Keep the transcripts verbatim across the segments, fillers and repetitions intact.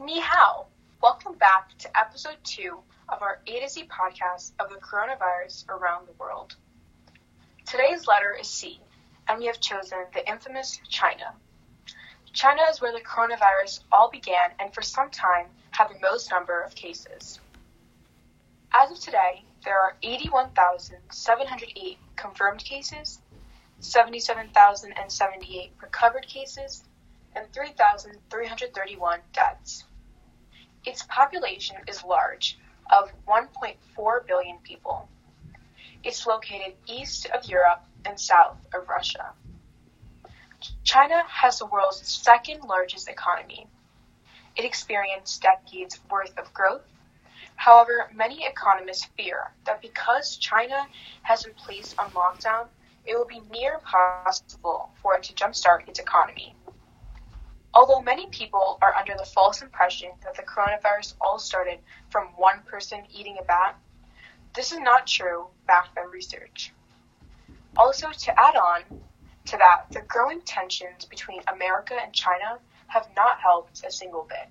Ni hao! Welcome back to episode two of our A to Z podcast of the coronavirus around the world. Today's letter is C, and we have chosen the infamous China. China is where the coronavirus all began and for some time had the most number of cases. As of today, there are eighty-one thousand seven hundred eight confirmed cases, seventy-seven thousand seventy-eight recovered cases, and three thousand three hundred thirty-one deaths. Its population is large, of one point four billion people. It's located east of Europe and south of Russia. China has the world's second largest economy. It experienced decades worth of growth. However, many economists fear that because China has been placed on lockdown, it will be near impossible for it to jumpstart its economy. Although many people are under the false impression that the coronavirus all started from one person eating a bat, this is not true, backed by research. Also, to add on to that, the growing tensions between America and China have not helped a single bit.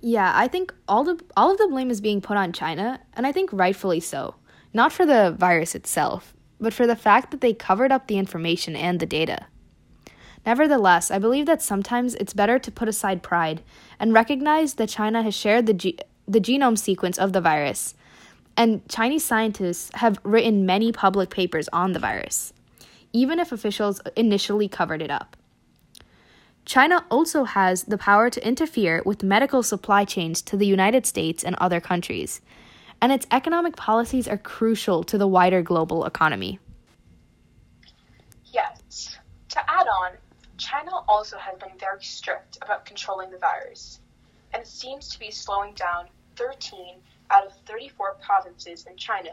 Yeah, I think all the all of the blame is being put on China, and I think rightfully so. Not for the virus itself, but for the fact that they covered up the information and the data. Nevertheless, I believe that sometimes it's better to put aside pride and recognize that China has shared the ge- the genome sequence of the virus, and Chinese scientists have written many public papers on the virus, even if officials initially covered it up. China also has the power to interfere with medical supply chains to the United States and other countries, and its economic policies are crucial to the wider global economy. Yes. To add on, China also has been very strict about controlling the virus, and it seems to be slowing down. thirteen out of thirty-four provinces in China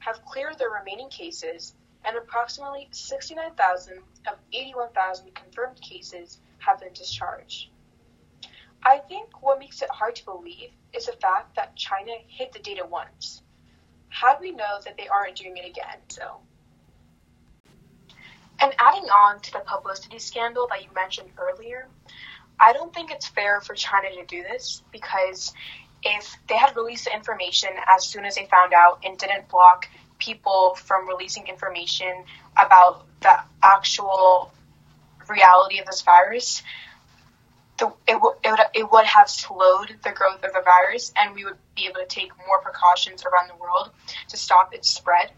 have cleared their remaining cases, and approximately sixty-nine thousand of eighty-one thousand confirmed cases have been discharged. I think what makes it hard to believe is the fact that China hid the data once. How do we know that they aren't doing it again, so? And adding on to the publicity scandal that you mentioned earlier, I don't think it's fair for China to do this, because if they had released the information as soon as they found out and didn't block people from releasing information about the actual reality of this virus, the, it, w- it, would, it would have slowed the growth of the virus, and we would be able to take more precautions around the world to stop its spread.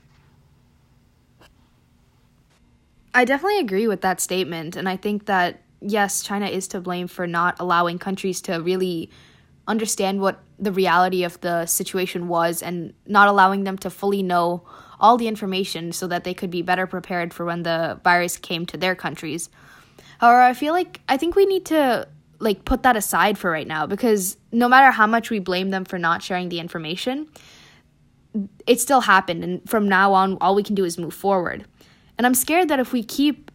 I definitely agree with that statement, and I think that, yes, China is to blame for not allowing countries to really understand what the reality of the situation was and not allowing them to fully know all the information so that they could be better prepared for when the virus came to their countries. However, I feel like I think we need to like put that aside for right now, because no matter how much we blame them for not sharing the information, it still happened, and from now on all we can do is move forward. And I'm scared that if we keep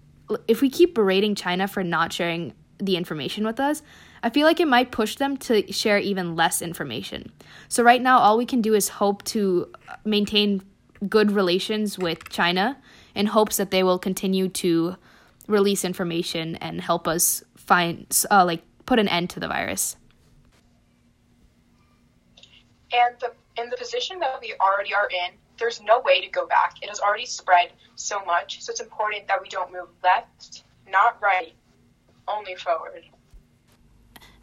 if we keep berating China for not sharing the information with us, I feel like it might push them to share even less information. So right now, all we can do is hope to maintain good relations with China in hopes that they will continue to release information and help us find, uh, like, put an end to the virus. And the, in the position that we already are in, there's no way to go back. It has already spread so much, so it's important that we don't move left, not right, only forward.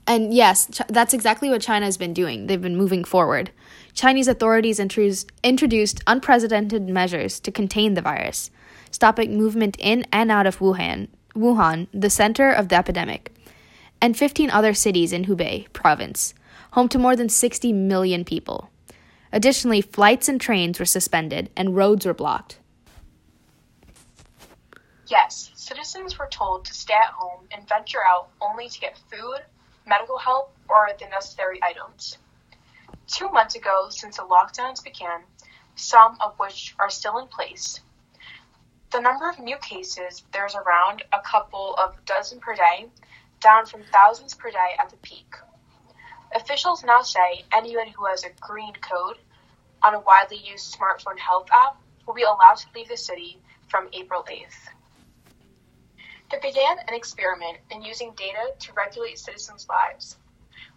And yes, Ch- that's exactly what China has been doing. They've been moving forward. Chinese authorities introduced, introduced unprecedented measures to contain the virus, stopping movement in and out of Wuhan, Wuhan, the center of the epidemic, and fifteen other cities in Hubei province, home to more than sixty million people. Additionally, flights and trains were suspended and roads were blocked. Yes, citizens were told to stay at home and venture out only to get food, medical help, or the necessary items. Two months ago, since the lockdowns began, some of which are still in place, the number of new cases, there's around a couple of dozen per day, down from thousands per day at the peak. Officials now say anyone who has a green code on a widely used smartphone health app will be allowed to leave the city from April eighth. They began an experiment in using data to regulate citizens' lives.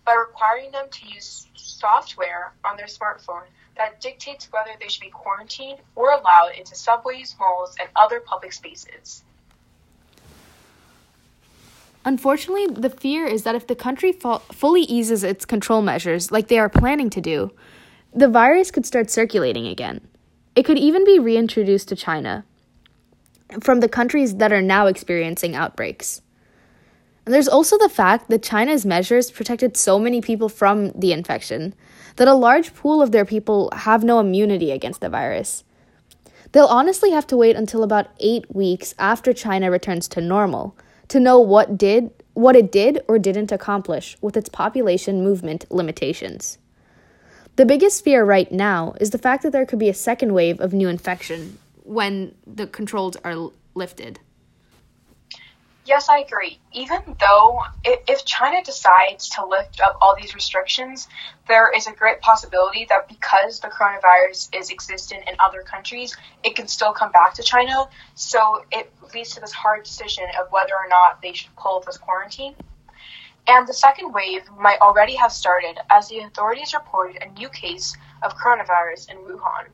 by requiring them to use software on their smartphone that dictates whether they should be quarantined or allowed into subways, malls, and other public spaces. Unfortunately, the fear is that if the country fo- fully eases its control measures, like they are planning to do, the virus could start circulating again. It could even be reintroduced to China from the countries that are now experiencing outbreaks. And there's also the fact that China's measures protected so many people from the infection that a large pool of their people have no immunity against the virus. They'll honestly have to wait until about eight weeks after China returns to normal to know what did what it did or didn't accomplish with its population movement limitations. The biggest fear right now is the fact that there could be a second wave of new infection when the controls are lifted. Yes, I agree. Even though if China decides to lift up all these restrictions, there is a great possibility that because the coronavirus is existent in other countries, it can still come back to China. So it leads to this hard decision of whether or not they should pull this quarantine. And the second wave might already have started, as the authorities reported a new case of coronavirus in Wuhan,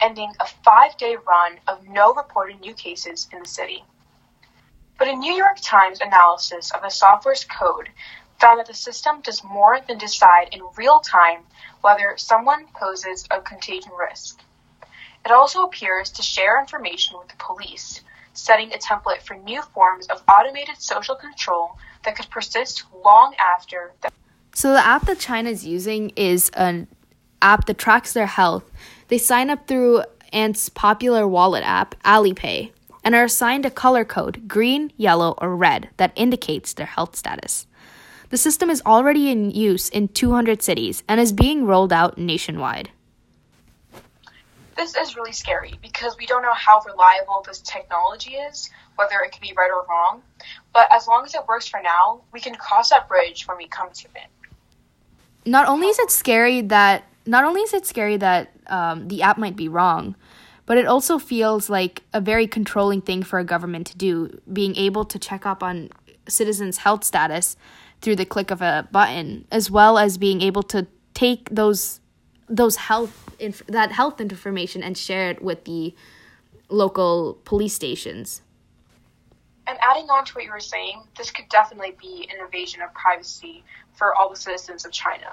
ending a five-day run of no reported new cases in the city. But a New York Times analysis of the software's code found that the system does more than decide in real time whether someone poses a contagion risk. It also appears to share information with the police, setting a template for new forms of automated social control that could persist long after. The- so the app that China's using is an app that tracks their health. They sign up through Ant's popular wallet app, Alipay, and are assigned a color code, green, yellow, or red, that indicates their health status. The system is already in use in two hundred cities and is being rolled out nationwide. This is really scary because we don't know how reliable this technology is, whether it can be right or wrong. But as long as it works for now, we can cross that bridge when we come to it. Not only is it scary that, not only is it scary that um, the app might be wrong, but it also feels like a very controlling thing for a government to do, being able to check up on citizens' health status through the click of a button, as well as being able to take those those health inf- that health information and share it with the local police stations. And adding on to what you were saying, this could definitely be an invasion of privacy for all the citizens of China.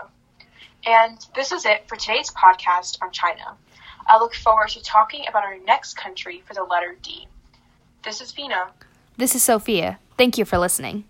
And this is it for today's podcast on China. I look forward to talking about our next country for the letter D. This is Vina. This is Sophia. Thank you for listening.